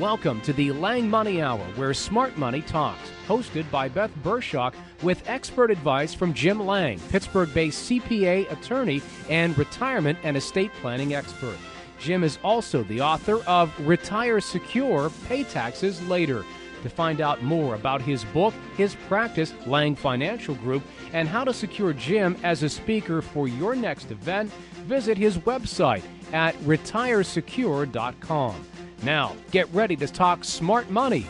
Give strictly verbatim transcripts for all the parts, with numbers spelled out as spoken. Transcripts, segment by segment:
Welcome to the Lang Money Hour, where smart money talks, hosted by Beth Bershock with expert advice from Jim Lange, Pittsburgh-based C P A, attorney, and retirement and estate planning expert. Jim is also the author of Retire Secure, Pay Taxes Later. To find out more about his book, his practice, Lang Financial Group, and how to secure Jim as a speaker for your next event, visit his website at retire secure dot com. Now, get ready to talk smart money.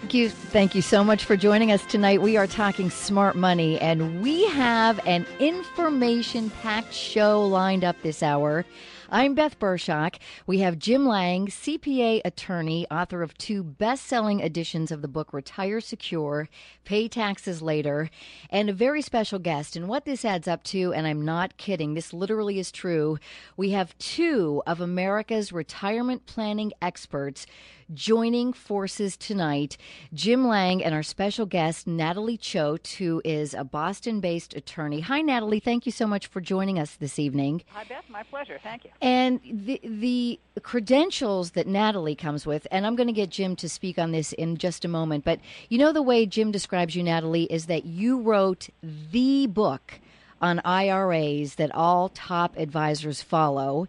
Thank you. Thank you so much for joining us tonight. We are talking smart money, and we have an information-packed show lined up this hour. I'm Beth Bershock. We have Jim Lange, C P A attorney, author of two best-selling editions of the book Retire Secure, Pay Taxes Later, and a very special guest. And what this adds up to, and I'm not kidding, this literally is true, we have two of America's retirement planning experts joining forces tonight, Jim Lange and our special guest, Natalie Choate, who is a Boston-based attorney. Hi, Natalie. Thank you so much for joining us this evening. Hi, Beth. My pleasure. Thank you. And the, the credentials that Natalie comes with, and I'm going to get Jim to speak on this in just a moment, but you know the way Jim describes you, Natalie, is that you wrote the book on I R As that all top advisors follow.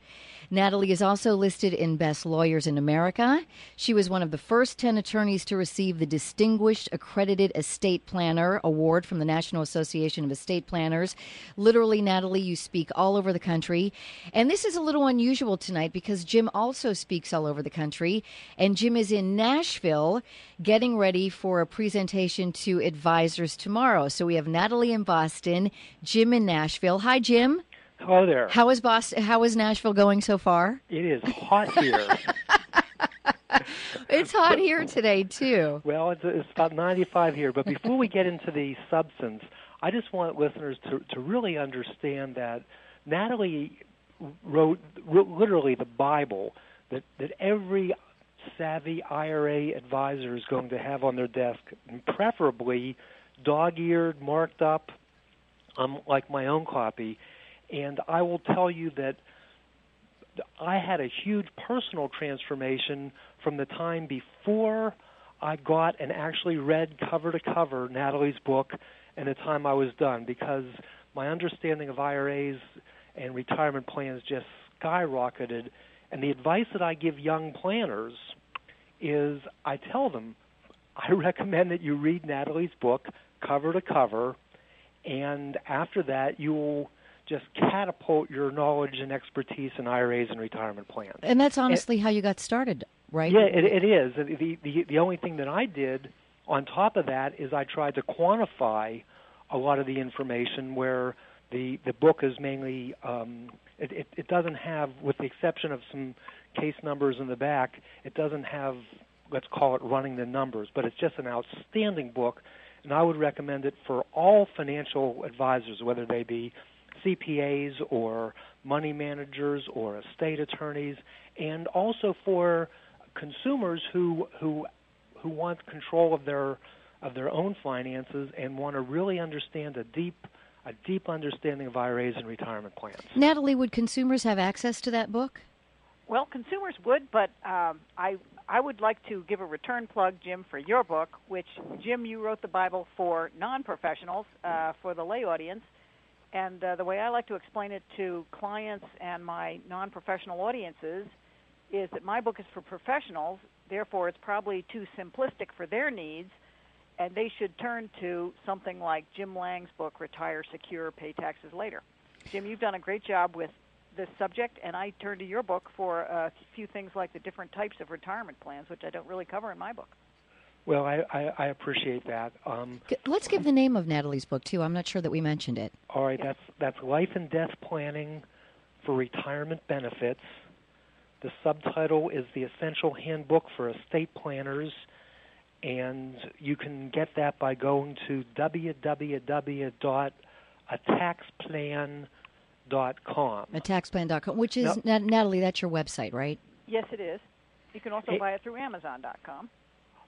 Natalie is also listed in Best Lawyers in America. She was one of the first ten attorneys to receive the Distinguished Accredited Estate Planner Award from the National Association of Estate Planners. Literally, Natalie, you speak all over the country. And this is a little unusual tonight because Jim also speaks all over the country. And Jim is in Nashville getting ready for a presentation to advisors tomorrow. So we have Natalie in Boston, Jim in Nashville. Hi, Jim. Hello there. How is Boston, how is Nashville going so far? It is hot here. It's hot here today, too. Well, it's, it's about ninety-five here. But before we get into the substance, I just want listeners to, to really understand that Natalie wrote literally the Bible that, that every savvy I R A advisor is going to have on their desk, and preferably dog-eared, marked up, um, like my own copy. And I will tell you that I had a huge personal transformation from the time before I got and actually read cover to cover Natalie's book and the time I was done, because my understanding of I R As and retirement plans just skyrocketed. And the advice that I give young planners is I tell them, I recommend that you read Natalie's book cover to cover, and after that you will just catapult your knowledge and expertise in I R As and retirement plans. And that's honestly and, how you got started, right? Yeah, it, it is. The, the, the only thing that I did on top of that is I tried to quantify a lot of the information, where the, the book is mainly, um, it, it, it doesn't have, with the exception of some case numbers in the back, it doesn't have, let's call it running the numbers, but it's just an outstanding book, and I would recommend it for all financial advisors, whether they be C P As or money managers or estate attorneys, and also for consumers who who who want control of their of their own finances and want to really understand a deep a deep understanding of I R As and retirement plans. Natalie, would consumers have access to that book? Well, consumers would, but um, I I would like to give a return plug, Jim, for your book, which, Jim, you wrote the Bible for non-professionals, uh, for the lay audience. And uh, the way I like to explain it to clients and my non-professional audiences is that my book is for professionals, therefore it's probably too simplistic for their needs, and they should turn to something like Jim Lange's book, Retire Secure, Pay Taxes Later. Jim, you've done a great job with this subject, and I turn to your book for a few things like the different types of retirement plans, which I don't really cover in my book. Well, I, I, I appreciate that. Um, Let's give the name of Natalie's book, too. I'm not sure that we mentioned it. All right. That's, that's Life and Death Planning for Retirement Benefits. The subtitle is The Essential Handbook for Estate Planners, and you can get that by going to w w w dot a tax plan dot com. a tax plan dot com, which is, no. Natalie, that's your website, right? Yes, it is. You can also it, buy it through amazon dot com.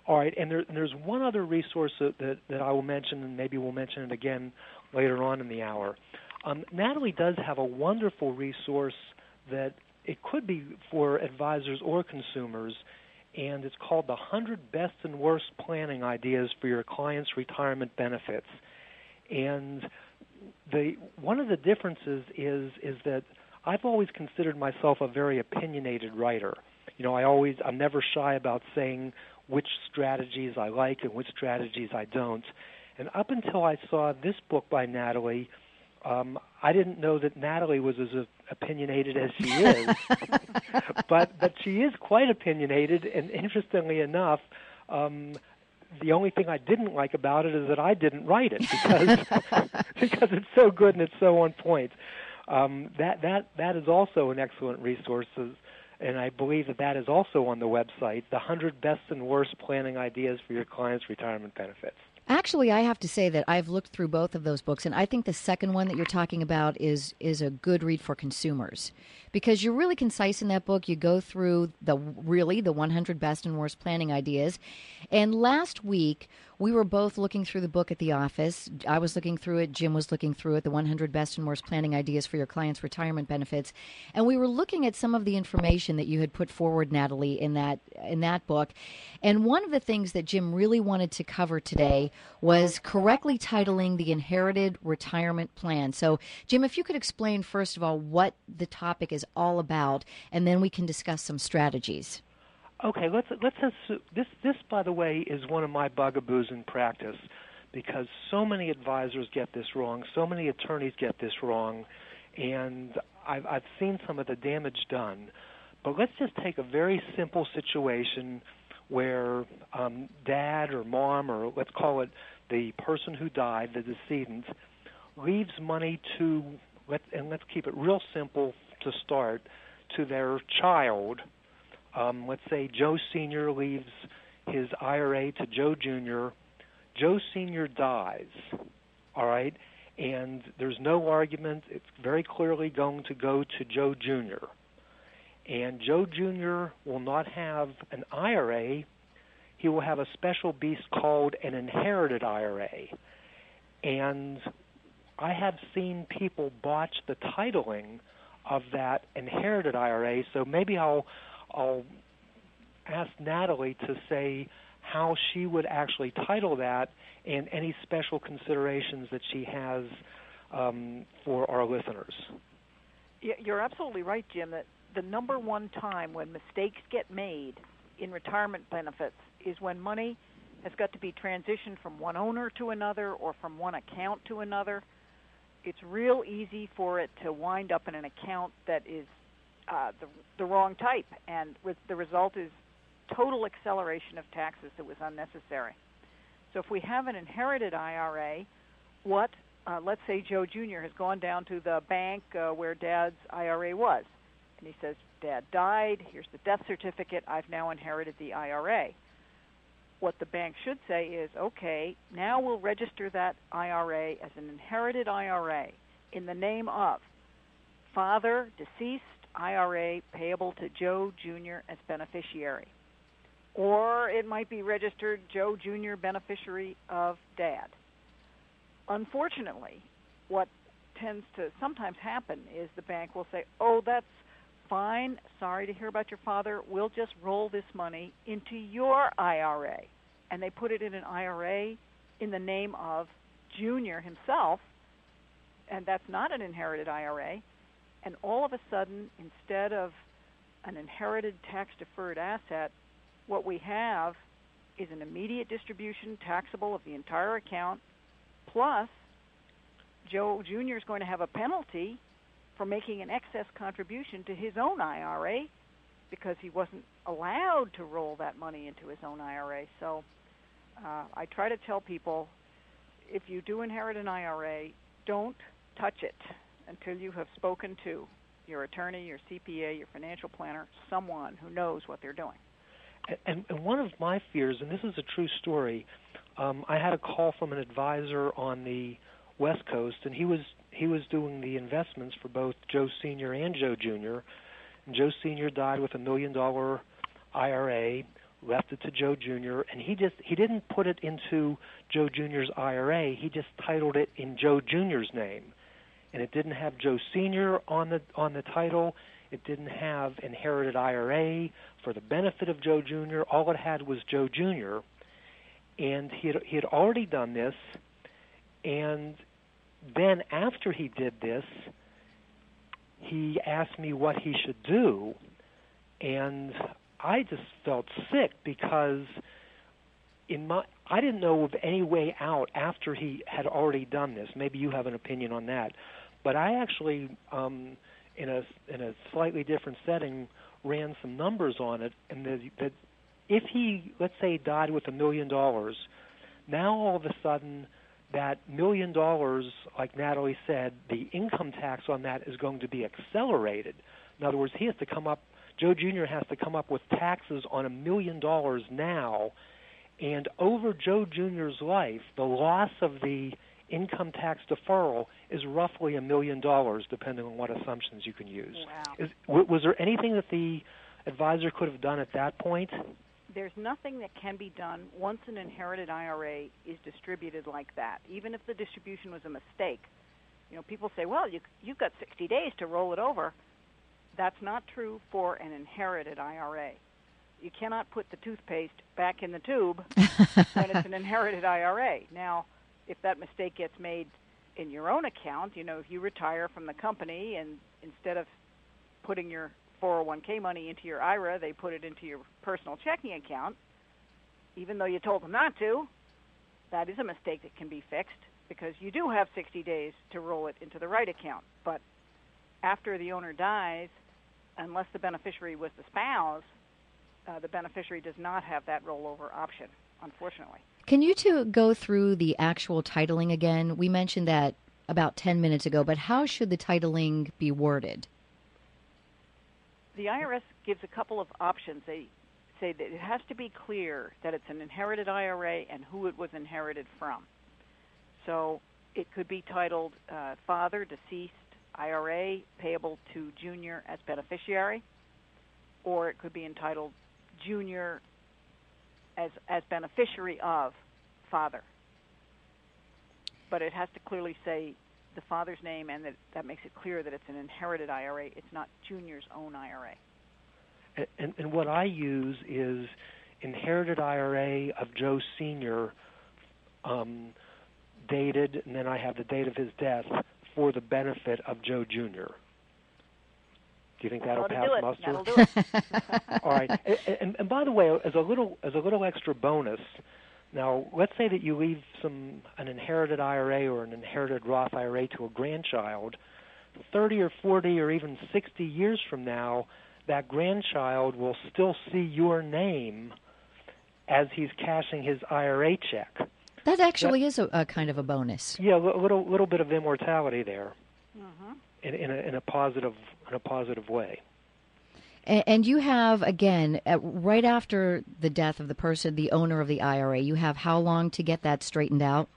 All right, and, there, and there's one other resource that, that, that I will mention, and maybe we'll mention it again later on in the hour. Um, Natalie does have a wonderful resource that it could be for advisors or consumers, and it's called The one hundred Best and Worst Planning Ideas for Your Client's Retirement Benefits. And the one of the differences is is that I've always considered myself a very opinionated writer. You know, I always I'm never shy about saying which strategies I like and which strategies I don't. And up until I saw this book by Natalie, um, I didn't know that Natalie was as opinionated as she is. but but she is quite opinionated, and interestingly enough, um, the only thing I didn't like about it is that I didn't write it because because it's so good and it's so on point. Um, that that that is also an excellent resource, and I believe that that is also on the website, the one hundred Best and Worst Planning Ideas for Your Client's Retirement Benefits. Actually, I have to say that I've looked through both of those books, and I think the second one that you're talking about is is a good read for consumers because you're really concise in that book. You go through the really the one hundred Best and Worst Planning Ideas. And last week, we were both looking through the book at the office. I was looking through it. Jim was looking through it, the one hundred Best and Worst Planning Ideas for Your Client's Retirement Benefits. And we were looking at some of the information that you had put forward, Natalie, in that, in that book. And one of the things that Jim really wanted to cover today was correctly titling the inherited retirement plan. So, Jim, if you could explain, first of all, what the topic is all about, and then we can discuss some strategies. Okay, let's let's assume, this this by the way is one of my bugaboos in practice because so many advisors get this wrong, so many attorneys get this wrong, and I've I've seen some of the damage done. But let's just take a very simple situation where um, dad or mom, or let's call it the person who died, the decedent, leaves money to, let, and let's keep it real simple to start, to their child. Um, let's say Joe Senior leaves his I R A to Joe Junior Joe Senior dies, all right? And there's no argument. It's very clearly going to go to Joe Junior And Joe Junior will not have an I R A. He will have a special beast called an inherited I R A. And I have seen people botch the titling of that inherited I R A, so maybe I'll I'll ask Natalie to say how she would actually title that and any special considerations that she has um, for our listeners. You're absolutely right, Jim, that the number one time when mistakes get made in retirement benefits is when money has got to be transitioned from one owner to another or from one account to another. It's real easy for it to wind up in an account that is Uh, the, the wrong type, and with the result is total acceleration of taxes that was unnecessary. So if we have an inherited I R A, what, uh, let's say Joe Junior has gone down to the bank uh, where Dad's I R A was, and he says, Dad died, here's the death certificate, I've now inherited the I R A. What the bank should say is, okay, now we'll register that I R A as an inherited I R A in the name of father, deceased, I R A payable to Joe Junior as beneficiary. Or it might be registered Joe Junior beneficiary of Dad. Unfortunately, what tends to sometimes happen is the bank will say, oh, that's fine, sorry to hear about your father, we'll just roll this money into your I R A. And they put it in an I R A in the name of Junior himself, and that's not an inherited I R A. And all of a sudden, instead of an inherited tax-deferred asset, what we have is an immediate distribution taxable of the entire account, plus Joe Junior is going to have a penalty for making an excess contribution to his own I R A because he wasn't allowed to roll that money into his own I R A. So uh, I try to tell people, if you do inherit an I R A, don't touch it until you have spoken to your attorney, your C P A, your financial planner, someone who knows what they're doing. And, and one of my fears, and this is a true story, um, I had a call from an advisor on the West Coast, and he was he was doing the investments for both Joe Senior and Joe Junior And Joe Senior died with a million-dollar I R A, left it to Joe Junior, and he just he didn't put it into Joe Junior's I R A. He just titled it in Joe Junior's name. And it didn't have Joe Senior on the on the title. It didn't have inherited I R A for the benefit of Joe Junior All it had was Joe Junior And he had, he had already done this. And then after he did this, he asked me what he should do. And I just felt sick because in my I didn't know of any way out after he had already done this. Maybe you have an opinion on that. But I actually, um, in a in a slightly different setting, ran some numbers on it, and that if he, let's say, died with a million dollars, now all of a sudden that million dollars, like Natalie said, the income tax on that is going to be accelerated. In other words, he has to come up, Joe Junior has to come up with taxes on a million dollars now, and over Joe Junior's life, the loss of the income tax deferral is roughly a million dollars, depending on what assumptions you can use. Wow. Is, w- was there anything that the advisor could have done at that point? There's nothing that can be done once an inherited I R A is distributed like that, even if the distribution was a mistake. You know, people say, well, you, you've got sixty days to roll it over. That's not true for an inherited I R A. You cannot put the toothpaste back in the tube when it's an inherited I R A. Now, if that mistake gets made in your own account, you know, if you retire from the company and instead of putting your four oh one k money into your I R A, they put it into your personal checking account, even though you told them not to, that is a mistake that can be fixed because you do have sixty days to roll it into the right account. But after the owner dies, unless the beneficiary was the spouse, uh, the beneficiary does not have that rollover option, unfortunately. Can you two go through the actual titling again? We mentioned that about ten minutes ago, but how should the titling be worded? The I R S gives a couple of options. They say that it has to be clear that it's an inherited I R A and who it was inherited from. So it could be titled uh, Father, Deceased, I R A, Payable to Junior as Beneficiary, or it could be entitled Junior As, as beneficiary of father. But it has to clearly say the father's name, and that, that makes it clear that it's an inherited I R A. It's not Junior's own I R A. And, and, and what I use is inherited I R A of Joe Senior, um, dated, and then I have the date of his death for the benefit of Joe Junior. Do you think that'll pass muster? That'll do it. All right. And, and, and by the way, as a little as a little extra bonus, now let's say that you leave some an inherited I R A or an inherited Roth I R A to a grandchild. Thirty or forty or even sixty years from now, that grandchild will still see your name as he's cashing his I R A check. That actually that, is a, a kind of a bonus. Yeah, a little little bit of immortality there. Mm-hmm. In, in, a, in a positive, in a positive way. And, and you have again, at, right after the death of the person, the owner of the I R A, you have how long to get that straightened out?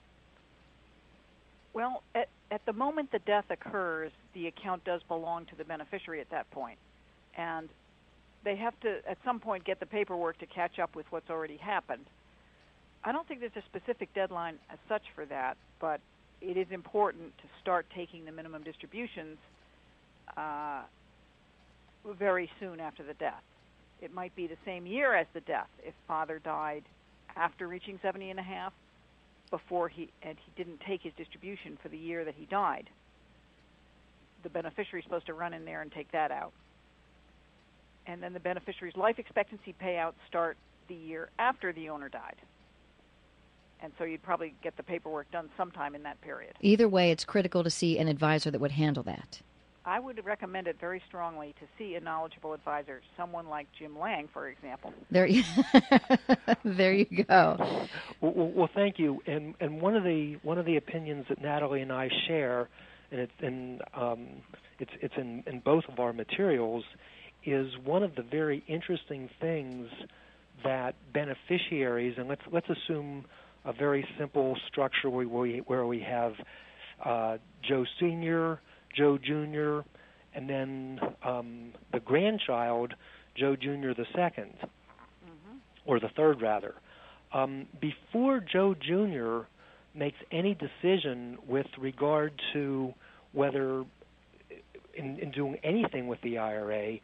Well, at, at the moment the death occurs, the account does belong to the beneficiary at that point, and they have to at some point get the paperwork to catch up with what's already happened. I don't think there's a specific deadline as such for that, but it is important to start taking the minimum distributions uh, very soon after the death. It might be the same year as the death if father died after reaching seventy and a half before he and he didn't take his distribution for the year that he died. The beneficiary is supposed to run in there and take that out. And then the beneficiary's life expectancy payouts start the year after the owner died. And so you'd probably get the paperwork done sometime in that period. Either way, it's critical to see an advisor that would handle that. I would recommend it very strongly to see a knowledgeable advisor, someone like Jim Lange, for example. There you, there you go. Well, well, thank you. And and one of the one of the opinions that Natalie and I share, and it's in um, it's it's in, in both of our materials, is one of the very interesting things that beneficiaries, and let's let's assume a very simple structure where we, where we have uh, Joe Senior, Joe Junior, and then um, the grandchild, Joe Junior the second, mm-hmm. or the third rather. Um, before Joe Junior makes any decision with regard to whether in, in doing anything with the I R A,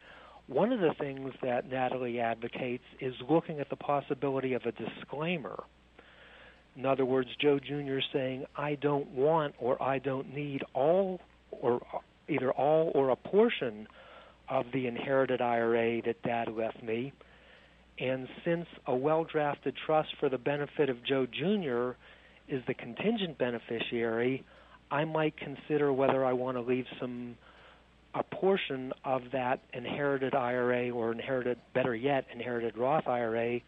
one of the things that Natalie advocates is looking at the possibility of a disclaimer. In other words, Joe Junior saying, I don't want or I don't need all or either all or a portion of the inherited I R A that Dad left me. And since a well-drafted trust for the benefit of Joe Junior is the contingent beneficiary, I might consider whether I want to leave some a portion of that inherited I R A or inherited, better yet, inherited Roth I R A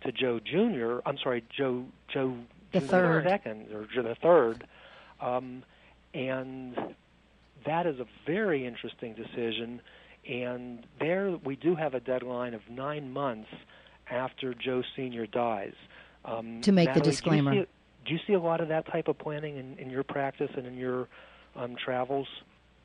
to Joe Junior I'm sorry, Joe Joe the Junior third. Second or the third, um, and that is a very interesting decision. And there we do have a deadline of nine months after Joe Senior dies. Um, to make Natalie, the disclaimer. Do you, see, do you see a lot of that type of planning in, in your practice and in your um, travels?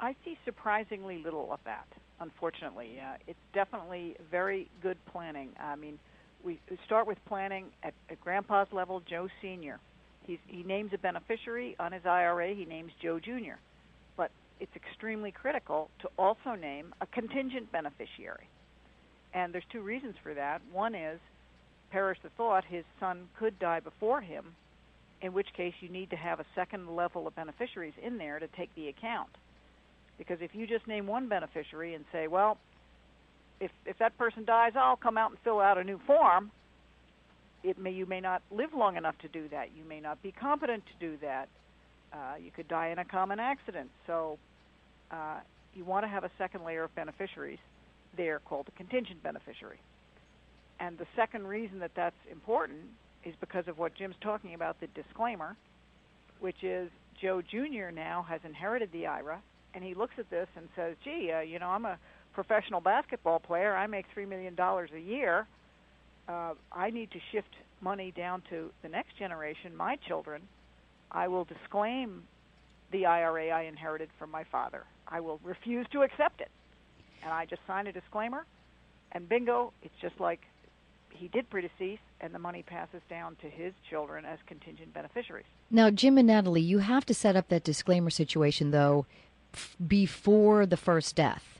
I see surprisingly little of that, unfortunately. Uh, it's definitely very good planning. I mean, we start with planning at, at Grandpa's level, Joe Senior He's, he names a beneficiary on his I R A. He names Joe Junior It's extremely critical to also name a contingent beneficiary. And there's two reasons for that. One is, perish the thought, his son could die before him, in which case you need to have a second level of beneficiaries in there to take the account. Because if you just name one beneficiary and say, well, if, if that person dies, I'll come out and fill out a new form, it may, you may not live long enough to do that. You may not be competent to do that. Uh, you could die in a common accident. So uh, you want to have a second layer of beneficiaries. They are called a contingent beneficiary. And the second reason that that's important is because of what Jim's talking about, the disclaimer, which is Joe Junior now has inherited the I R A, and he looks at this and says, gee, uh, you know, I'm a professional basketball player. I make three million dollars a year. Uh, I need to shift money down to the next generation, my children. I will disclaim the I R A I inherited from my father. I will refuse to accept it. And I just sign a disclaimer, and bingo, it's just like he did predecease, and the money passes down to his children as contingent beneficiaries. Now, Jim and Natalie, you have to set up that disclaimer situation, though, f- before the first death,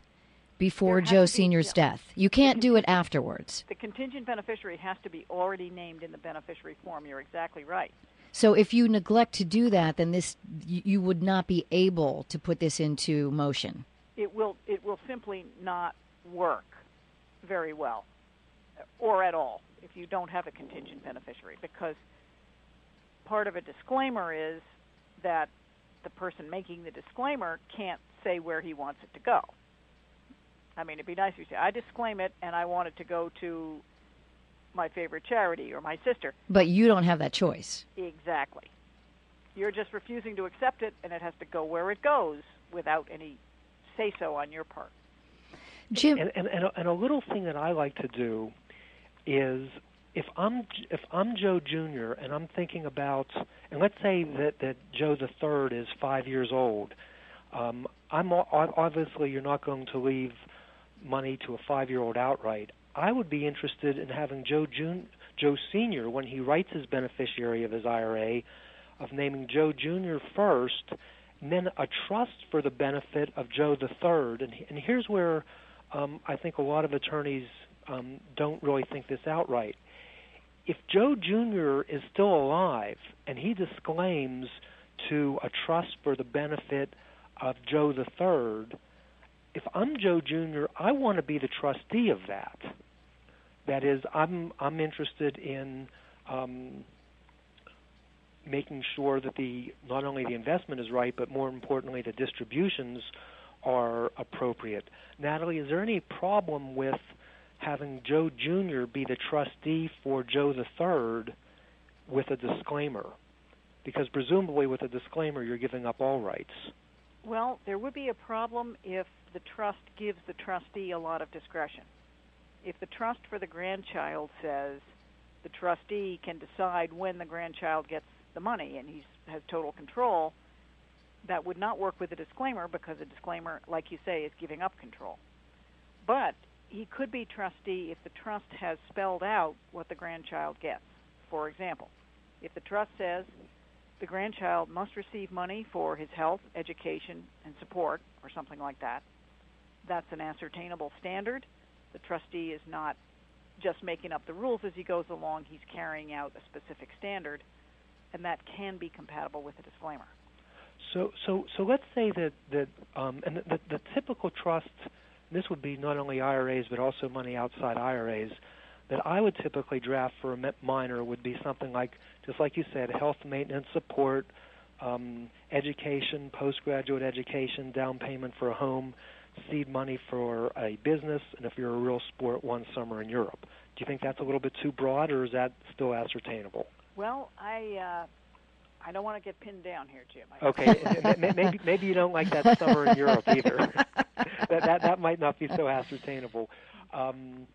before Joe Senior's be, yeah. death. You can't do it afterwards. The contingent beneficiary has to be already named in the beneficiary form. You're exactly right. So if you neglect to do that, then this you would not be able to put this into motion. It will it will simply not work very well, or at all, if you don't have a contingent beneficiary, because part of a disclaimer is that the person making the disclaimer can't say where he wants it to go. I mean, it'd be nice if you say, I disclaim it and I want it to go to my favorite charity or my sister. But you don't have that choice. Exactly. You're just refusing to accept it, and it has to go where it goes without any say-so on your part. Jim, and, and, and, a, and a little thing that I like to do is if I'm if I'm Joe Junior and I'm thinking about, and let's say that, that Joe the Third is five years old. Um, I'm obviously you're not going to leave money to a five-year-old outright. I would be interested in having Joe Jun- Joe Senior, when he writes his beneficiary of his I R A, of naming Joe Junior first, and then a trust for the benefit of Joe the Third. And, and here's where um, I think a lot of attorneys um, don't really think this out right. If Joe Junior is still alive and he disclaims to a trust for the benefit of Joe the Third, if I'm Joe Junior, I want to be the trustee of that. That is, I'm I'm interested in um, making sure that the not only the investment is right, but more importantly, the distributions are appropriate. Natalie, is there any problem with having Joe Junior be the trustee for Joe the Third with a disclaimer? Because presumably, with a disclaimer, you're giving up all rights. Well, there would be a problem if the trust gives the trustee a lot of discretion. If the trust for the grandchild says the trustee can decide when the grandchild gets the money and he has total control, that would not work with a disclaimer, because a disclaimer, like you say, is giving up control. But he could be trustee if the trust has spelled out what the grandchild gets. For example, if the trust says the grandchild must receive money for his health, education, and support, or something like that, that's an ascertainable standard. The trustee is not just making up the rules as he goes along. He's carrying out a specific standard, and that can be compatible with a disclaimer. So, so, so let's say that that um, and the, the, the typical trust, this would be not only I R As but also money outside I R As, that I would typically draft for a minor would be something like, just like you said, health maintenance support, um, education, postgraduate education, down payment for a home, seed money for a business, and if you're a real sport, one summer in Europe. Do you think that's a little bit too broad, or is that still ascertainable? Well, I... Uh I don't want to get pinned down here, Jim. Okay, maybe maybe you don't like that summer in Europe either. that, that that might not be so ascertainable. Um,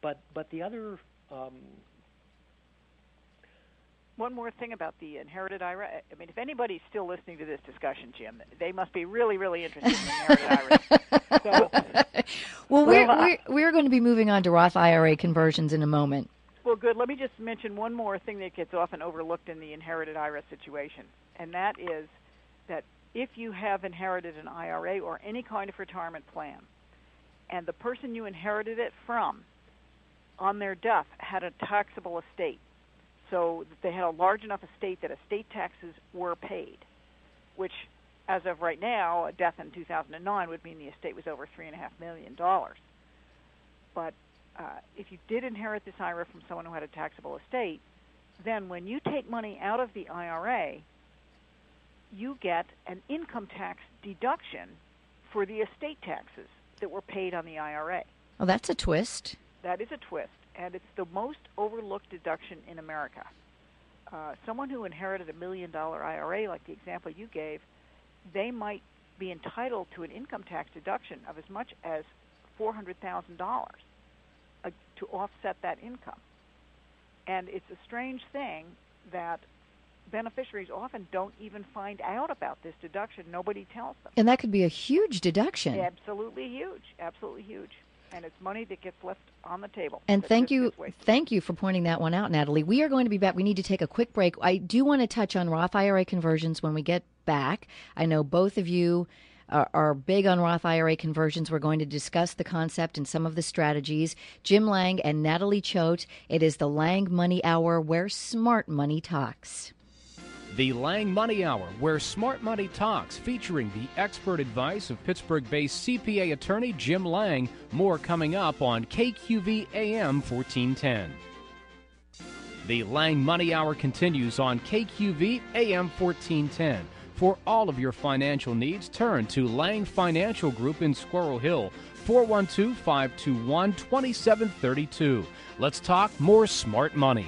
but but the other um, one more thing about the inherited I R A. I mean, if anybody's still listening to this discussion, Jim, they must be really really interested in inherited I R As. So, well, we're, we're we're going to be moving on to Roth I R A conversions in a moment. Well, good. Let me just mention one more thing that gets often overlooked in the inherited I R A situation, and that is that if you have inherited an I R A or any kind of retirement plan, and the person you inherited it from on their death had a taxable estate, so they had a large enough estate that estate taxes were paid, which as of right now, a death in two thousand nine would mean the estate was over three point five million dollars. But Uh, if you did inherit this I R A from someone who had a taxable estate, then when you take money out of the I R A, you get an income tax deduction for the estate taxes that were paid on the I R A. Oh, that's a twist. That is a twist, and it's the most overlooked deduction in America. Uh, someone who inherited a million-dollar I R A, like the example you gave, they might be entitled to an income tax deduction of as much as four hundred thousand dollars. To offset that income. And it's a strange thing that beneficiaries often don't even find out about this deduction. Nobody tells them. And that could be a huge deduction. Absolutely huge, absolutely huge. And it's money that gets left on the table. And thank you, thank you for pointing that one out, Natalie. We are going to be back. We need to take a quick break. I do want to touch on Roth I R A conversions when we get back. I know both of you are big on Roth I R A conversions. We're going to discuss the concept and some of the strategies. Jim Lange and Natalie Choate. It is the Lange Money Hour, where smart money talks. The Lange Money Hour, where smart money talks, featuring the expert advice of Pittsburgh-based C P A attorney Jim Lange. More coming up on K Q V A M fourteen ten. The Lange Money Hour continues on K Q V A M fourteen ten. For all of your financial needs, turn to Lang Financial Group in Squirrel Hill, four one two, five two one, two seven three two. Let's talk more smart money.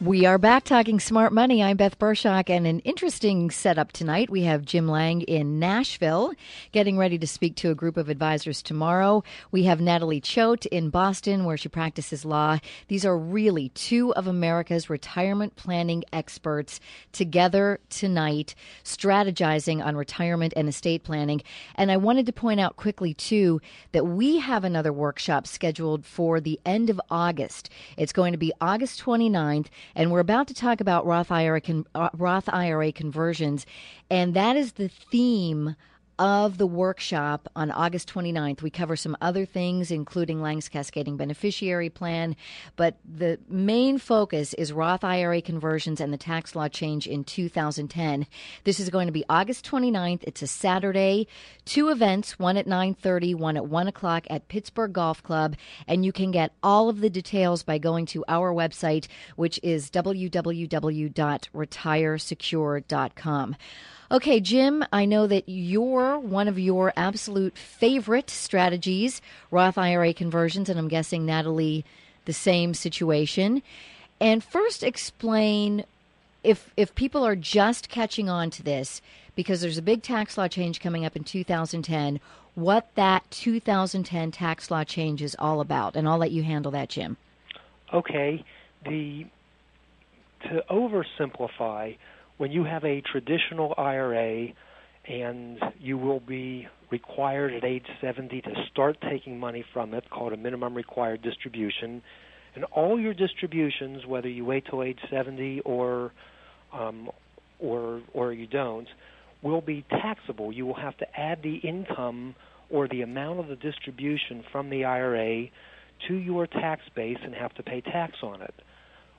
We are back talking smart money. I'm Beth Bershock, and an interesting setup tonight. We have Jim Lange in Nashville getting ready to speak to a group of advisors tomorrow. We have Natalie Choate in Boston, where she practices law. These are really two of America's retirement planning experts together tonight, strategizing on retirement and estate planning. And I wanted to point out quickly, too, that we have another workshop scheduled for the end of August. It's going to be August twenty-ninth. And we're about to talk about Roth I R A, con- uh, Roth I R A conversions, and that is the theme of the workshop on August twenty-ninth. We cover some other things, including Lange's Cascading Beneficiary Plan, but the main focus is Roth I R A conversions and the tax law change in two thousand ten. This is going to be August twenty-ninth. It's a Saturday. Two events, one at nine thirty, one at one o'clock at Pittsburgh Golf Club, and you can get all of the details by going to our website, which is w w w dot retire secure dot com. Okay, Jim, I know that you're one of your absolute favorite strategies, Roth I R A conversions, and I'm guessing, Natalie, the same situation. And first explain, if if people are just catching on to this, because there's a big tax law change coming up in two thousand ten, what that two thousand ten tax law change is all about. And I'll let you handle that, Jim. Okay. The to oversimplify, when you have a traditional I R A and you will be required at age seventy to start taking money from it, called a minimum required distribution, and all your distributions, whether you wait till age seventy or um, or or you don't, will be taxable. You will have to add the income or the amount of the distribution from the I R A to your tax base and have to pay tax on it.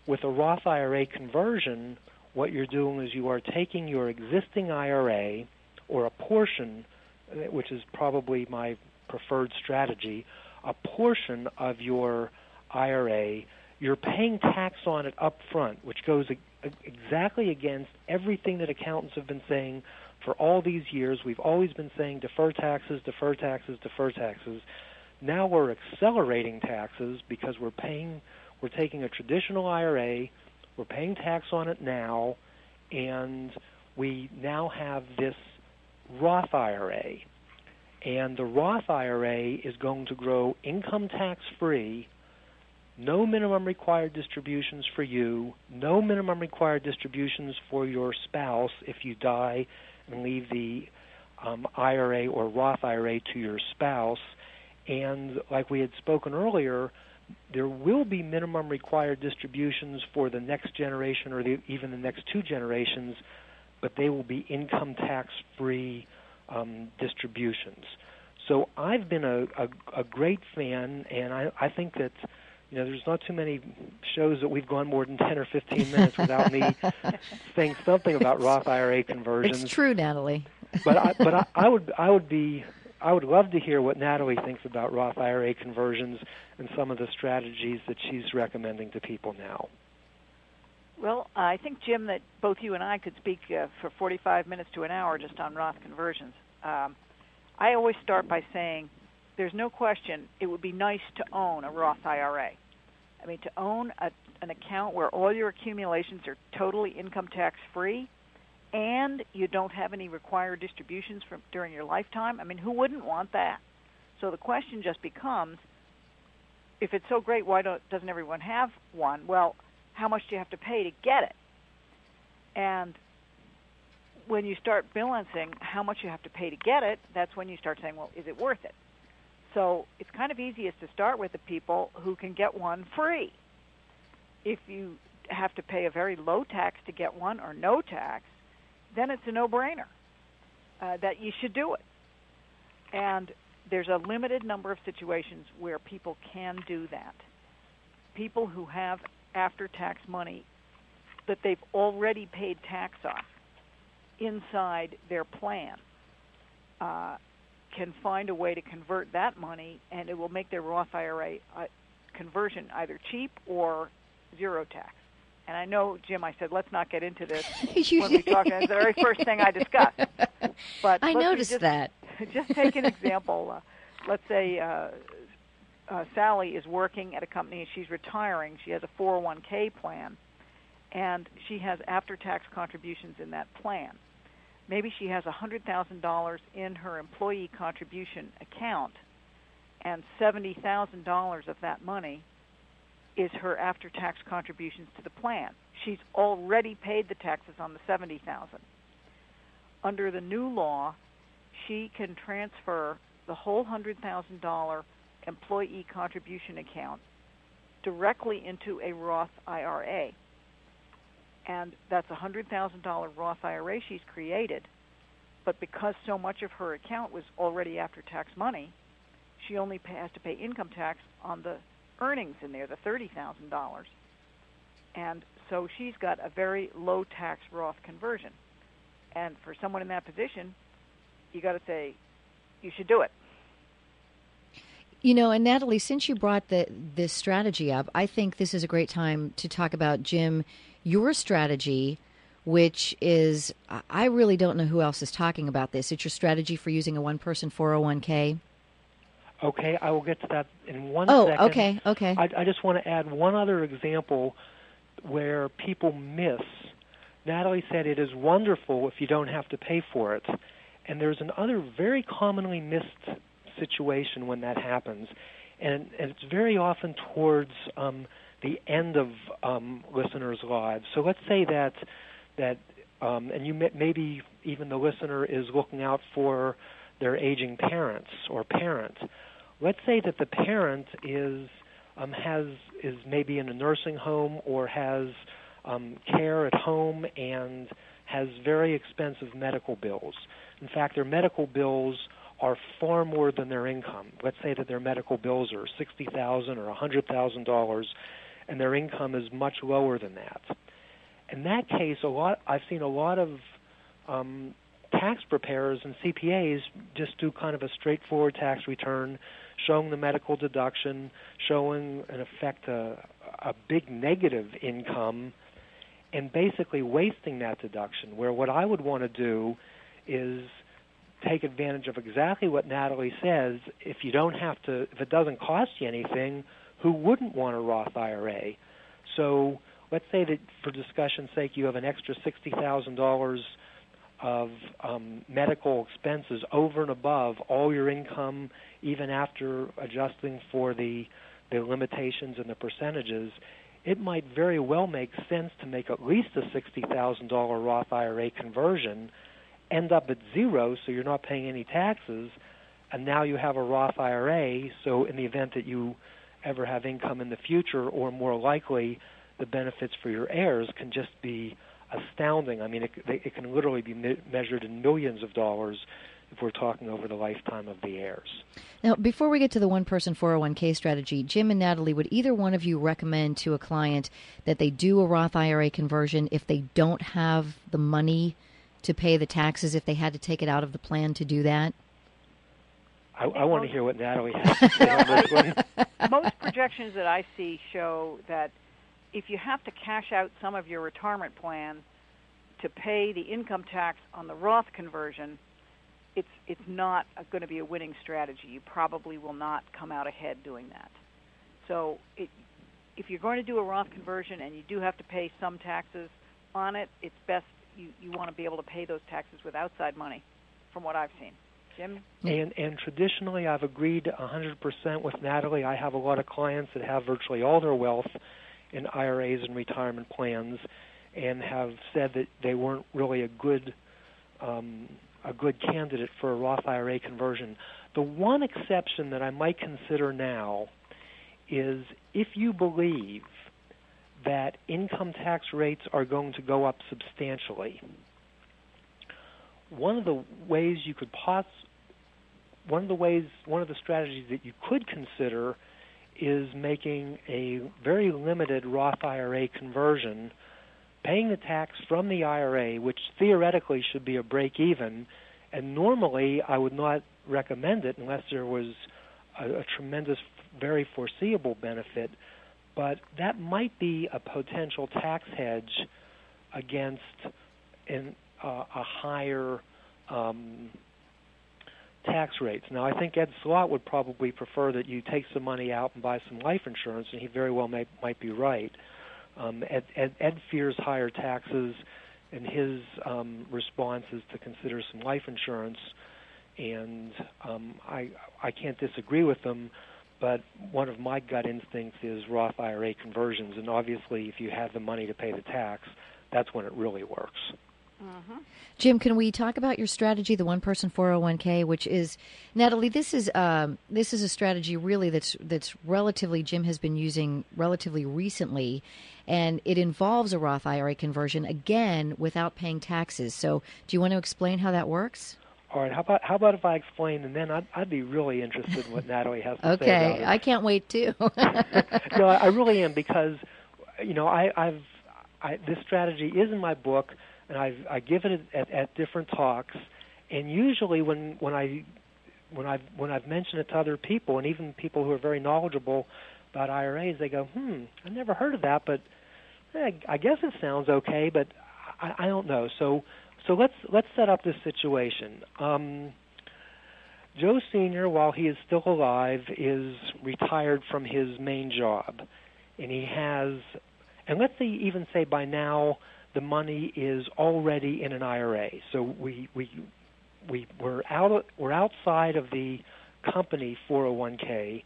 With a Roth I R A conversion, what you're doing is you are taking your existing I R A or a portion, which is probably my preferred strategy, a portion of your I R A, you're paying tax on it up front, which goes exactly against everything that accountants have been saying for all these years. We've always been saying defer taxes, defer taxes, defer taxes. Now we're accelerating taxes because we're paying, we're taking a traditional I R A, we're paying tax on it now, and we now have this Roth I R A. And the Roth I R A is going to grow income tax-free, no minimum required distributions for you, no minimum required distributions for your spouse if you die and leave the um, I R A or Roth I R A to your spouse. And like we had spoken earlier, there will be minimum required distributions for the next generation or the, even the next two generations, but they will be income tax-free um, distributions. So I've been a, a, a great fan, and I, I think that, you know, there's not too many shows that we've gone more than ten or fifteen minutes without me saying something about Roth I R A conversions. It's true, Natalie. But I, but I, I would I would be I would love to hear what Natalie thinks about Roth I R A conversions and some of the strategies that she's recommending to people now. Well, I think, Jim, that both you and I could speak uh, for forty-five minutes to an hour just on Roth conversions. Um, I always start by saying there's no question it would be nice to own a Roth I R A. I mean, to own a, an account where all your accumulations are totally income tax-free and you don't have any required distributions from, during your lifetime, I mean, who wouldn't want that? So the question just becomes, if it's so great, why don't, doesn't everyone have one? Well, how much do you have to pay to get it? And when you start balancing how much you have to pay to get it, that's when you start saying, well, is it worth it? So it's kind of easiest to start with the people who can get one free. If you have to pay a very low tax to get one or no tax, then it's a no-brainer uh, that you should do it. And there's a limited number of situations where people can do that. People who have after-tax money that they've already paid tax on inside their plan uh, can find a way to convert that money, and it will make their Roth I R A uh, conversion either cheap or zero tax. And I know, Jim, I said, let's not get into this when we talk. That's the very first thing I discussed. But I noticed just, that. Just take an example. Uh, let's say uh, uh, Sally is working at a company and she's retiring. She has a four oh one K plan, and she has after-tax contributions in that plan. Maybe she has one hundred thousand dollars in her employee contribution account, and seventy thousand dollars of that money is her after-tax contributions to the plan. She's already paid the taxes on the seventy thousand dollars. Under the new law, she can transfer the whole one hundred thousand dollars employee contribution account directly into a Roth I R A. And that's a one hundred thousand dollars Roth I R A she's created, but because so much of her account was already after-tax money, she only has to pay income tax on the earnings in there, the thirty thousand dollars. And so she's got a very low-tax Roth conversion. And for someone in that position, you got to say, you should do it. You know, and Natalie, since you brought the, this strategy up, I think this is a great time to talk about, Jim, your strategy, which is, I really don't know who else is talking about this. It's your strategy for using a one-person four oh one K. Okay, I will get to that in one oh, second. Oh, okay, okay. I, I just want to add one other example where people miss. Natalie said it is wonderful if you don't have to pay for it. And there's another very commonly missed situation when that happens, and, and it's very often towards um, the end of um, listeners' lives. So let's say that that um, and you may, maybe even the listener is looking out for their aging parents or parent. Let's say that the parent is um, has is maybe in a nursing home or has um, care at home and has very expensive medical bills. In fact, their medical bills are far more than their income. Let's say that their medical bills are sixty thousand dollars or one hundred thousand dollars, and their income is much lower than that. In that case, a lot I've seen a lot of um, tax preparers and C P As just do kind of a straightforward tax return, showing the medical deduction, showing, in effect, a, a big negative income, and basically wasting that deduction, where what I would want to do is take advantage of exactly what Natalie says. If you don't have to, if it doesn't cost you anything, who wouldn't want a Roth I R A? So let's say that, for discussion's sake, you have an extra sixty thousand dollars of um, medical expenses over and above all your income, even after adjusting for the, the limitations and the percentages. It might very well make sense to make at least a sixty thousand dollars Roth I R A conversion, end up at zero, so you're not paying any taxes, and now you have a Roth I R A, so in the event that you ever have income in the future, or more likely, the benefits for your heirs can just be astounding. I mean, it, it can literally be me- measured in millions of dollars if we're talking over the lifetime of the heirs. Now, before we get to the one-person four oh one k strategy, Jim and Natalie, would either one of you recommend to a client that they do a Roth I R A conversion if they don't have the money to pay the taxes, if they had to take it out of the plan to do that? I, I want to hear what Natalie has to say on this one. Most projections that I see show that if you have to cash out some of your retirement plan to pay the income tax on the Roth conversion, it's it's not going to be a winning strategy. You probably will not come out ahead doing that. So it, if you're going to do a Roth conversion and you do have to pay some taxes on it, it's best you, you want to be able to pay those taxes with outside money, from what I've seen. Jim? And, and traditionally, I've agreed one hundred percent with Natalie. I have a lot of clients that have virtually all their wealth in I R As and retirement plans, and have said that they weren't really a good um, a good candidate for a Roth I R A conversion. The one exception that I might consider now is if you believe that income tax rates are going to go up substantially. One of the ways you could pos- one of the ways one of the strategies that you could consider is making a very limited Roth I R A conversion, paying the tax from the I R A, which theoretically should be a break-even, and normally I would not recommend it unless there was a, a tremendous, very foreseeable benefit, but that might be a potential tax hedge against an, uh, a higher um tax rates. Now, I think Ed Slott would probably prefer that you take some money out and buy some life insurance, and he very well may, might be right. Um, Ed, Ed, Ed fears higher taxes, and his um, response is to consider some life insurance, and um, I, I can't disagree with him, but one of my gut instincts is Roth I R A conversions, and obviously if you have the money to pay the tax, that's when it really works. Uh-huh. Jim, can we talk about your strategy, the one-person four oh one k, which is, Natalie, this is um, this is a strategy really that's that's relatively, Jim has been using relatively recently, and it involves a Roth I R A conversion, again, without paying taxes. So do you want to explain how that works? All right, how about how about if I explain, and then I'd, I'd be really interested in what Natalie has to okay, say about it. Okay, I can't wait, too. No, I really am, because, you know, I, I've I, this strategy is in my book, and I, I give it at, at different talks, and usually when when I when I when I've mentioned it to other people, and even people who are very knowledgeable about I R As, they go, "Hmm, I never heard of that, but eh, I guess it sounds okay, but I, I don't know." So so let's let's set up this situation. Um, Joe Senior, while he is still alive, is retired from his main job, and he has, and let's say even say by now, the money is already in an I R A, so we we we we're out we're outside of the company four oh one k.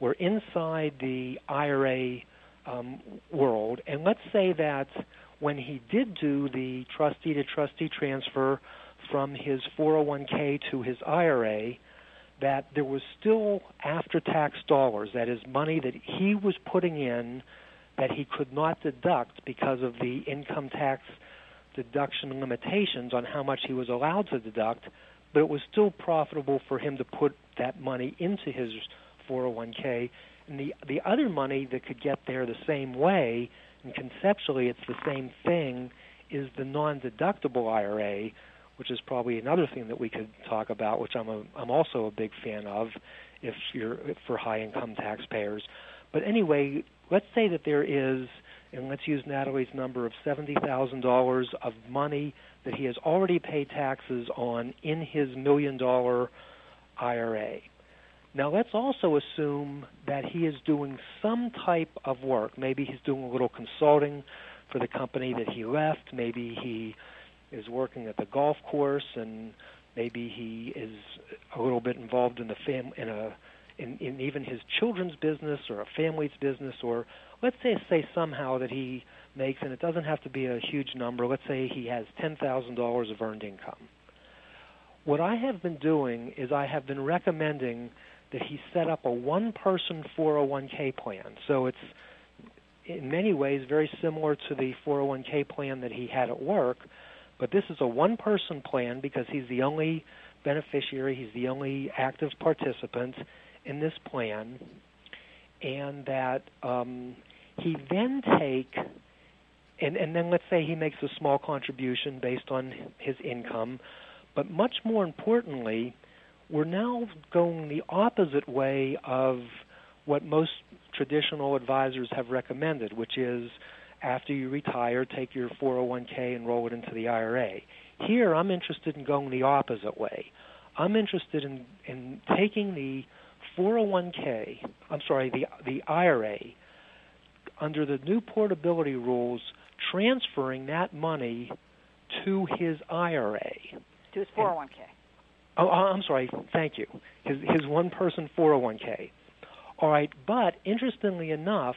We're inside the I R A um, world, and let's say that when he did do the trustee to trustee transfer from his four oh one k to his I R A, that there was still after-tax dollars, that is money that he was putting in that he could not deduct because of the income tax deduction limitations on how much he was allowed to deduct, but it was still profitable for him to put that money into his four oh one k. And the, the other money that could get there the same way, and conceptually it's the same thing, is the non-deductible I R A, which is probably another thing that we could talk about, which I'm a, I'm also a big fan of if you're for high-income taxpayers. But anyway, let's say that there is, and let's use Natalie's number of seventy thousand dollars of money that he has already paid taxes on in his million-dollar I R A. Now, let's also assume that he is doing some type of work. Maybe he's doing a little consulting for the company that he left. Maybe he is working at the golf course, and maybe he is a little bit involved in the fam- in a in, in even his children's business or a family's business, or let's say say somehow that he makes, and it doesn't have to be a huge number, let's say he has ten thousand dollars of earned income. What I have been doing is I have been recommending that he set up a one-person four oh one k plan. So it's in many ways very similar to the four oh one k plan that he had at work, but this is a one-person plan because he's the only beneficiary, he's the only active participant in this plan, and that um, he then take, and, and then let's say he makes a small contribution based on his income, but much more importantly, we're now going the opposite way of what most traditional advisors have recommended, which is after you retire, take your four oh one k and roll it into the I R A. Here, I'm interested in going the opposite way. I'm interested in, in taking the four oh one k, I'm sorry, the, the I R A, under the new portability rules, transferring that money to his I R A. To his four oh one k. And, oh, I'm sorry, thank you. His, his one-person four oh one k. All right, but interestingly enough,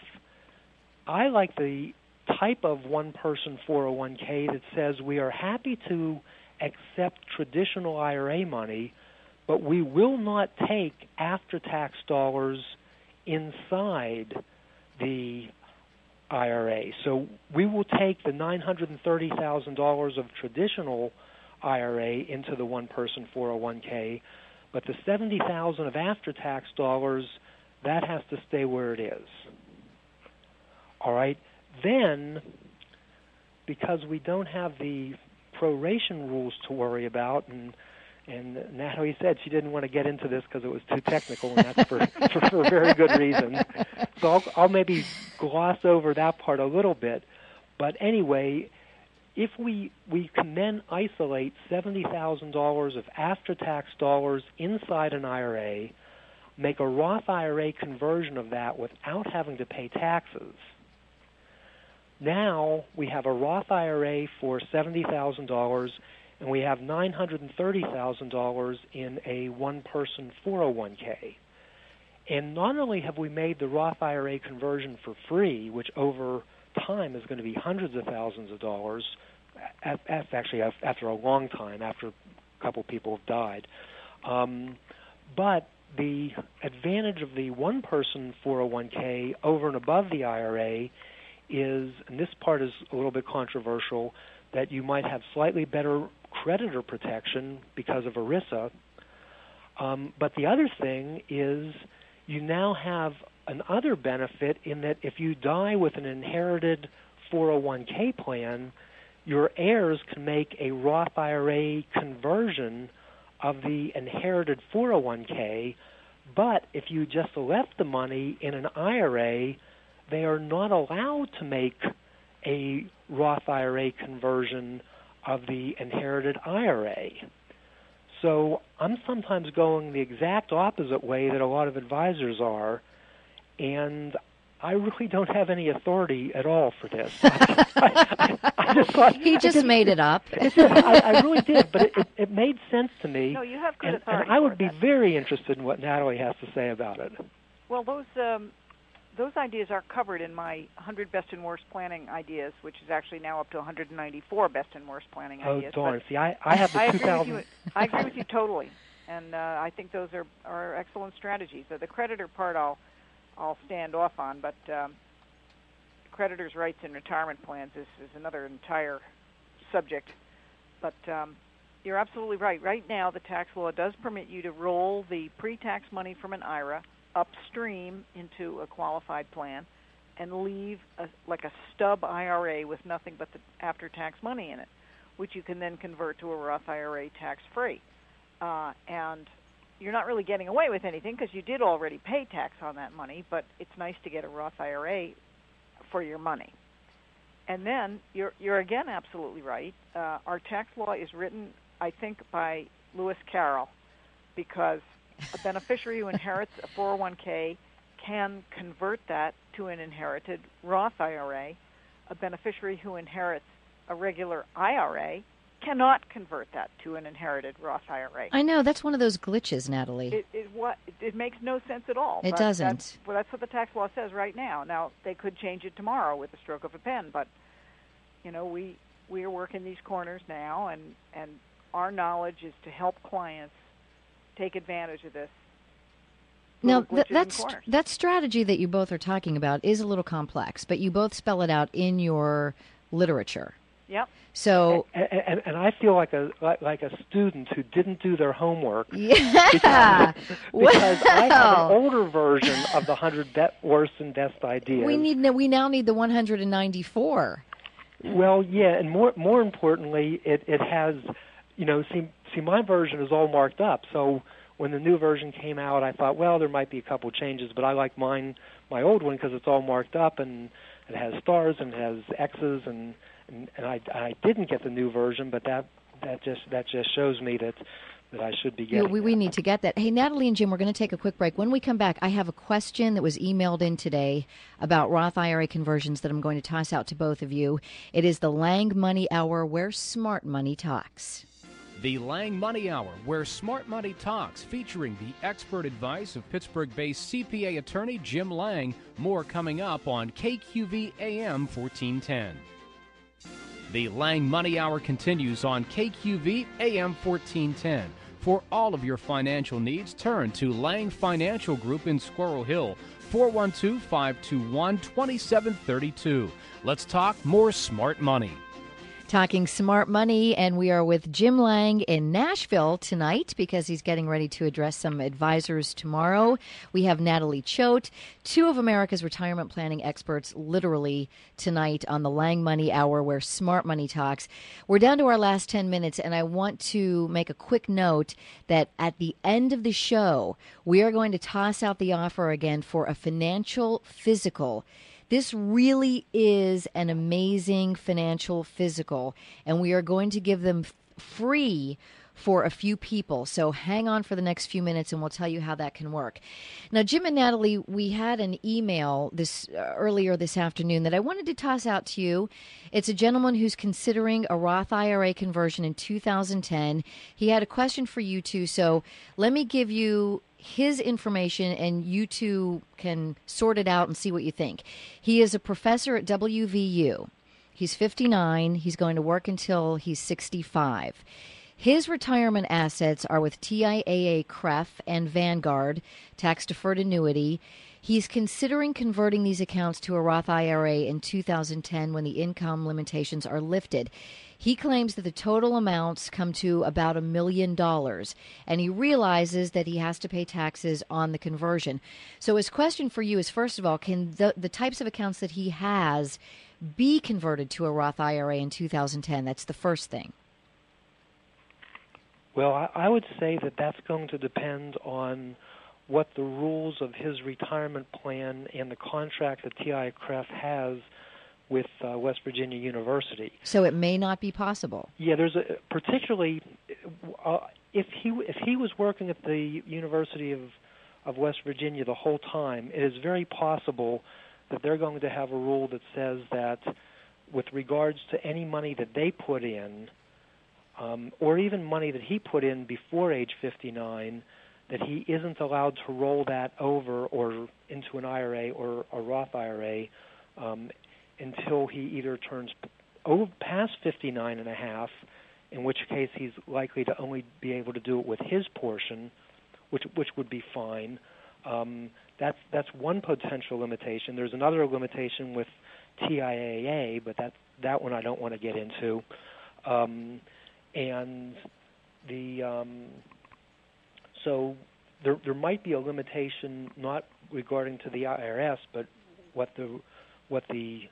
I like the type of one-person four oh one k that says we are happy to accept traditional I R A money, but we will not take after-tax dollars inside the I R A. So we will take the nine hundred thirty thousand dollars of traditional I R A into the one-person four oh one k, but the seventy thousand dollars of after-tax dollars, that has to stay where it is. All right, then, because we don't have the proration rules to worry about, and and Natalie said she didn't want to get into this because it was too technical, and that's for, for, for very good reason. So I'll, I'll maybe gloss over that part a little bit. But anyway, if we, we can then isolate seventy thousand dollars of after-tax dollars inside an I R A, make a Roth I R A conversion of that without having to pay taxes, now we have a Roth I R A for seventy thousand dollars, and we have nine hundred thirty thousand dollars in a one-person four oh one k. And not only have we made the Roth I R A conversion for free, which over time is going to be hundreds of thousands of dollars, that's actually after a long time, after a couple people have died, um, but the advantage of the one-person four oh one k over and above the I R A is, and this part is a little bit controversial, that you might have slightly better creditor protection because of ERISA. Um, but the other thing is you now have another benefit in that if you die with an inherited four oh one k plan, your heirs can make a Roth I R A conversion of the inherited four oh one k, but if you just left the money in an I R A, they are not allowed to make a Roth I R A conversion of the inherited I R A. So I'm sometimes going the exact opposite way that a lot of advisors are, and I really don't have any authority at all for this. I, I, I just thought, he just, just made it up. It, it, I, I really did, but it, it, it made sense to me. No, you have good and, authority. And I would be that. very interested in what Natalie has to say about it. Well, those um, those ideas are covered in my one hundred Best and Worst Planning Ideas, which is actually now up to one hundred ninety-four Best and Worst Planning oh, Ideas. Oh, darn. See, I, I have the I two thousand. Agree you, I agree with you totally, and uh, I think those are, are excellent strategies. So the creditor part I'll I'll stand off on, but um, creditors' rights in retirement plans is, is another entire subject. But um, you're absolutely right. Right now, the tax law does permit you to roll the pre-tax money from an I R A upstream into a qualified plan and leave a, like a stub I R A with nothing but the after-tax money in it, which you can then convert to a Roth I R A tax-free. Uh, and you're not really getting away with anything because you did already pay tax on that money, but it's nice to get a Roth I R A for your money. And then you're, you're again absolutely right. Uh, our tax law is written, I think, by Lewis Carroll, because a beneficiary who inherits a four oh one k can convert that to an inherited Roth I R A. A beneficiary who inherits a regular I R A cannot convert that to an inherited Roth I R A. I know. That's one of those glitches, Natalie. It, it, what, it makes no sense at all. It doesn't. That's, well, that's what the tax law says right now. Now, they could change it tomorrow with the stroke of a pen, but, you know, we, we are working these corners now, and, and our knowledge is to help clients take advantage of this. Now, th- that's, that strategy that you both are talking about is a little complex, but you both spell it out in your literature. Yep. So and, and, and I feel like a like a student who didn't do their homework. Yeah. Because, because well. I have an older version of the one hundred be- worst and best ideas. We need we now need the one hundred ninety-four. Well, yeah, and more more importantly, it, it has, you know, see see my version is all marked up. So when the new version came out, I thought, well, there might be a couple changes, but I like mine, my old one, because it's all marked up and it has stars and it has X's and. And I, I didn't get the new version, but that, that just that just shows me that that I should be getting. Yeah, we we need to get that. Hey, Natalie and Jim, we're going to take a quick break. When we come back, I have a question that was emailed in today about Roth I R A conversions that I'm going to toss out to both of you. It is the Lang Money Hour, where smart money talks. The Lang Money Hour, where smart money talks, featuring the expert advice of Pittsburgh-based C P A attorney Jim Lange. More coming up on K Q V A M fourteen ten. The Lang Money Hour continues on K Q V A M fourteen ten. For all of your financial needs, turn to Lang Financial Group in Squirrel Hill, four one two, five two one, two seven three two. Let's talk more smart money. Talking smart money, and we are with Jim Lange in Nashville tonight because he's getting ready to address some advisors tomorrow. We have Natalie Choate, two of America's retirement planning experts, literally tonight on the Lang Money Hour, where smart money talks. We're down to our last ten minutes, and I want to make a quick note that at the end of the show, we are going to toss out the offer again for a financial physical. This really is an amazing financial physical, and we are going to give them f- free for a few people. So hang on for the next few minutes, and we'll tell you how that can work. Now, Jim and Natalie, we had an email this uh, earlier this afternoon that I wanted to toss out to you. It's a gentleman who's considering a Roth I R A conversion in two thousand ten. He had a question for you two, so let me give you his information, and you two can sort it out and see what you think. He is a professor at W V U. He's fifty-nine. He's going to work until he's sixty-five. His retirement assets are with T I A A-C R E F and Vanguard, tax-deferred annuity. He's considering converting these accounts to a Roth I R A in two thousand ten when the income limitations are lifted. He claims that the total amounts come to about a million dollars, and he realizes that he has to pay taxes on the conversion. So his question for you is, first of all, can the, the types of accounts that he has be converted to a Roth I R A in two thousand ten? That's the first thing. Well, I, I would say that that's going to depend on what the rules of his retirement plan and the contract that T I A C R E F has with uh, West Virginia University. So it may not be possible. Yeah, there's a particularly uh, if he if he was working at the University of of West Virginia the whole time, it is very possible that they're going to have a rule that says that with regards to any money that they put in, um, or even money that he put in before age fifty-nine, that he isn't allowed to roll that over or into an I R A or a Roth I R A um, until he either turns past fifty-nine and a half, in which case he's likely to only be able to do it with his portion, which which would be fine. Um, that's that's one potential limitation. There's another limitation with T I A A, but that that one I don't want to get into. Um, and the um, so there there might be a limitation not regarding to the I R S, but what the what the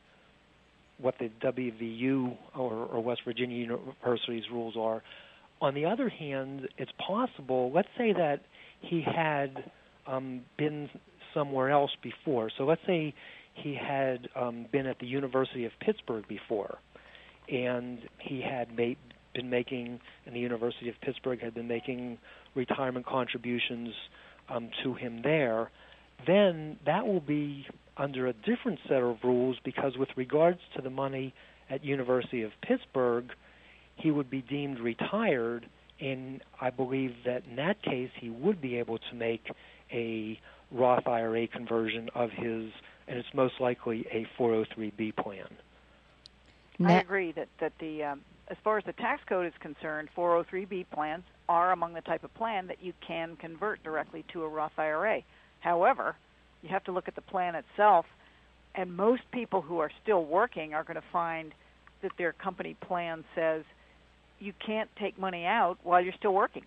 what the W V U or, or West Virginia University's rules are. On the other hand, it's possible. Let's say that he had um, been somewhere else before. So let's say he had um, been at the University of Pittsburgh before, and he had made, been making, and the University of Pittsburgh had been making retirement contributions um, to him there. Then that will be under a different set of rules, because with regards to the money at University of Pittsburgh, he would be deemed retired, and I believe that in that case he would be able to make a Roth I R A conversion of his, and it's most likely a four oh three B plan. I agree that, that the um, as far as the tax code is concerned, four oh three B plans are among the type of plan that you can convert directly to a Roth I R A. However, you have to look at the plan itself, and most people who are still working are going to find that their company plan says you can't take money out while you're still working.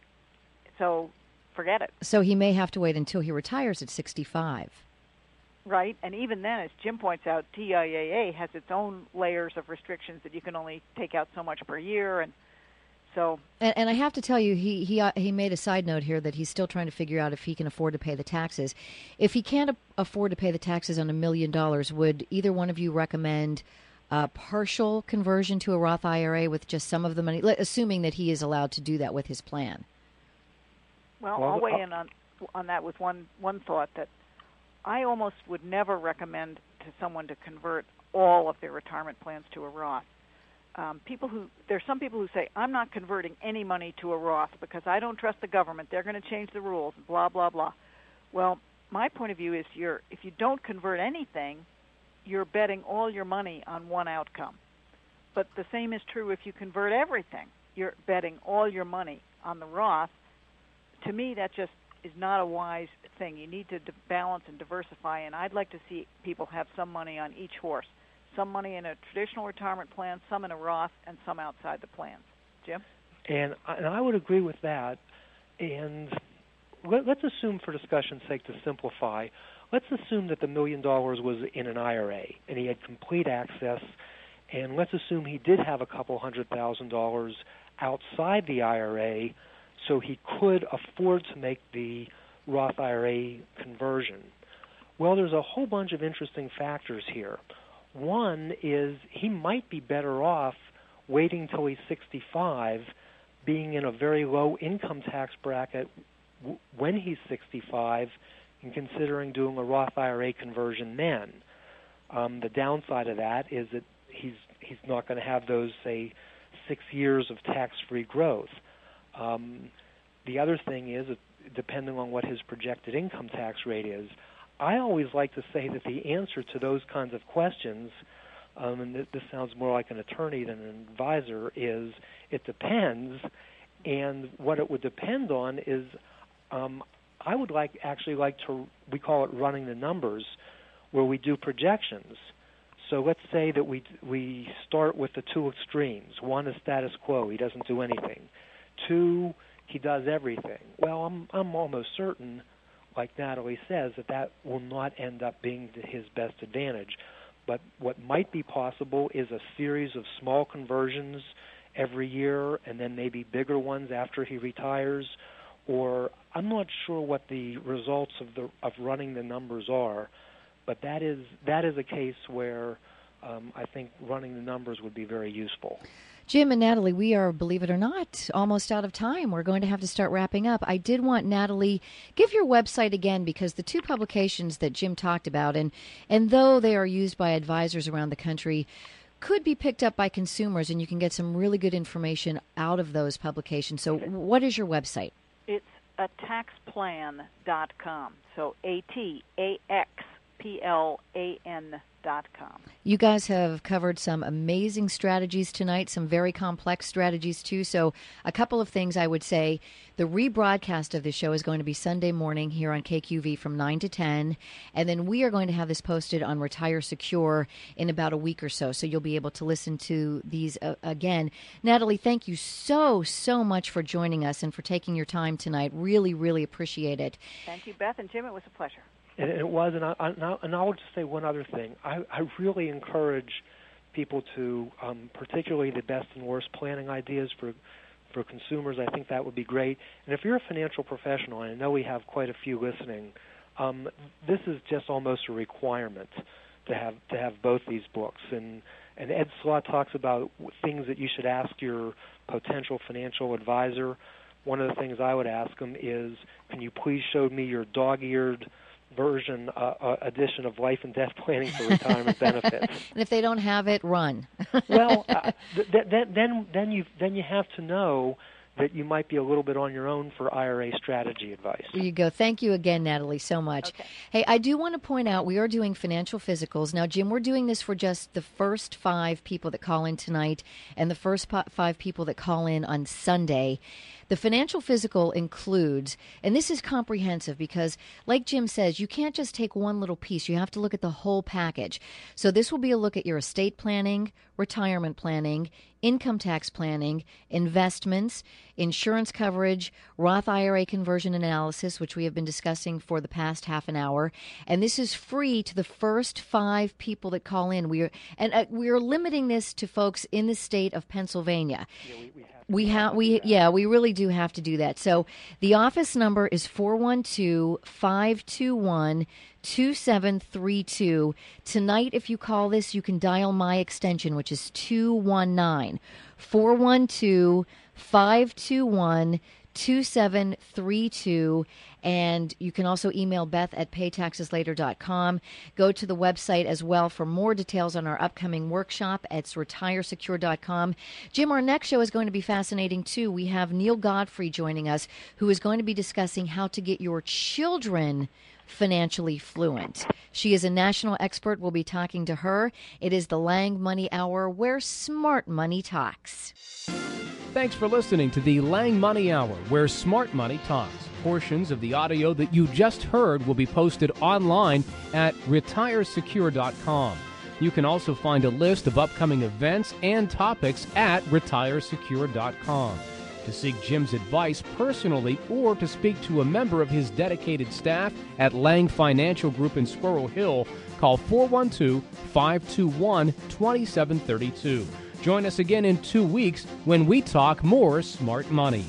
So forget it. So he may have to wait until he retires at sixty-five. Right, and even then, as Jim points out, T I A A has its own layers of restrictions that you can only take out so much per year, and so. And, and I have to tell you, he he uh, he made a side note here that he's still trying to figure out if he can afford to pay the taxes. If he can't a- afford to pay the taxes on a million dollars, would either one of you recommend a partial conversion to a Roth I R A with just some of the money, assuming that he is allowed to do that with his plan? Well, I'll weigh in on on that with one one thought that. I almost would never recommend to someone to convert all of their retirement plans to a Roth. Um, people who there's some people who say, I'm not converting any money to a Roth because I don't trust the government. They're going to change the rules, blah, blah, blah. Well, my point of view is you're, if you don't convert anything, you're betting all your money on one outcome. But the same is true if you convert everything. You're betting all your money on the Roth. To me, that just is not a wise thing. You need to de- balance and diversify, and I'd like to see people have some money on each horse, some money in a traditional retirement plan, some in a Roth, and some outside the plans. Jim? And, and I would agree with that, and let, let's assume for discussion's sake to simplify, let's assume that the million dollars was in an I R A and he had complete access, and let's assume he did have a couple hundred thousand dollars outside the I R A, so he could afford to make the Roth I R A conversion. Well, there's a whole bunch of interesting factors here. One is he might be better off waiting till he's sixty-five, being in a very low income tax bracket w- when he's sixty-five, and considering doing a Roth I R A conversion then. Um, the downside of that is that he's he's not going to have those, say, six years of tax-free growth. Um, the other thing is, depending on what his projected income tax rate is, I always like to say that the answer to those kinds of questions, um, and this sounds more like an attorney than an advisor, is it depends. And what it would depend on is um, I would like actually like to, we call it running the numbers, where we do projections. So let's say that we we start with the two extremes. One is status quo, he doesn't do anything. Two, he does everything. Well, I'm I'm almost certain, like Natalie says, that that will not end up being to his best advantage. But what might be possible is a series of small conversions every year and then maybe bigger ones after he retires, or I'm not sure what the results of the of running the numbers are, but that is that is a case where um, I think running the numbers would be very useful. Jim and Natalie, we are, believe it or not, almost out of time. We're going to have to start wrapping up. I did want, Natalie, give your website again, because the two publications that Jim talked about, and, and though they are used by advisors around the country, could be picked up by consumers, and you can get some really good information out of those publications. So what is your website? It's a tax plan dot com, so A T A X P L A N pay taxes later dot com. You guys have covered some amazing strategies tonight, some very complex strategies too. So a couple of things I would say. The rebroadcast of the show is going to be Sunday morning here on K Q V from nine to ten. And then we are going to have this posted on Retire Secure in about a week or so. So you'll be able to listen to these uh, again. Natalie, thank you so, so much for joining us and for taking your time tonight. Really, really appreciate it. Thank you, Beth and Jim. It was a pleasure. And it was, and, I, and I'll just say one other thing. I, I really encourage people to, um, particularly the best and worst planning ideas for for consumers. I think that would be great. And if you're a financial professional, and I know we have quite a few listening, um, this is just almost a requirement to have to have both these books. And and Ed Slott talks about things that you should ask your potential financial advisor. One of the things I would ask him is, can you please show me your dog-eared version, uh, uh, edition of Life and Death Planning for Retirement Benefits? And if they don't have it, run. Well, uh, th- th- then then you then you have to know that you might be a little bit on your own for I R A strategy advice. There you go. Thank you again, Natalie, so much. Okay. Hey, I do want to point out we are doing financial physicals. Now, Jim, we're doing this for just the first five people that call in tonight and the first po- five people that call in on Sunday. The financial physical includes, and this is comprehensive because, like Jim says, you can't just take one little piece. You have to look at the whole package. So this will be a look at your estate planning, retirement planning, income tax planning, investments, insurance coverage, Roth I R A conversion analysis, which we have been discussing for the past half an hour. And this is free to the first five people that call in. We are, and uh, we are limiting this to folks in the state of Pennsylvania. Yeah, we, we have We have we yeah, we really do have to do that. So the office number is four one two, five two one, two seven three two. Tonight, if you call this, you can dial my extension, which is two one nine. four one two, five two one, two seven three two. And you can also email Beth at pay taxes later dot com. Go to the website as well for more details on our upcoming workshop. It's retire secure dot com. Jim, our next show is going to be fascinating, too. We have Neil Godfrey joining us, who is going to be discussing how to get your children financially fluent. She is a national expert. We'll be talking to her. It is the Lang Money Hour, where smart money talks. Thanks for listening to the Lang Money Hour, where smart money talks. Portions of the audio that you just heard will be posted online at retire secure dot com. You can also find a list of upcoming events and topics at retire secure dot com. To seek Jim's advice personally or to speak to a member of his dedicated staff at Lang Financial Group in Squirrel Hill, call four one two, five two one, two seven three two. Join us again in two weeks when we talk more smart money.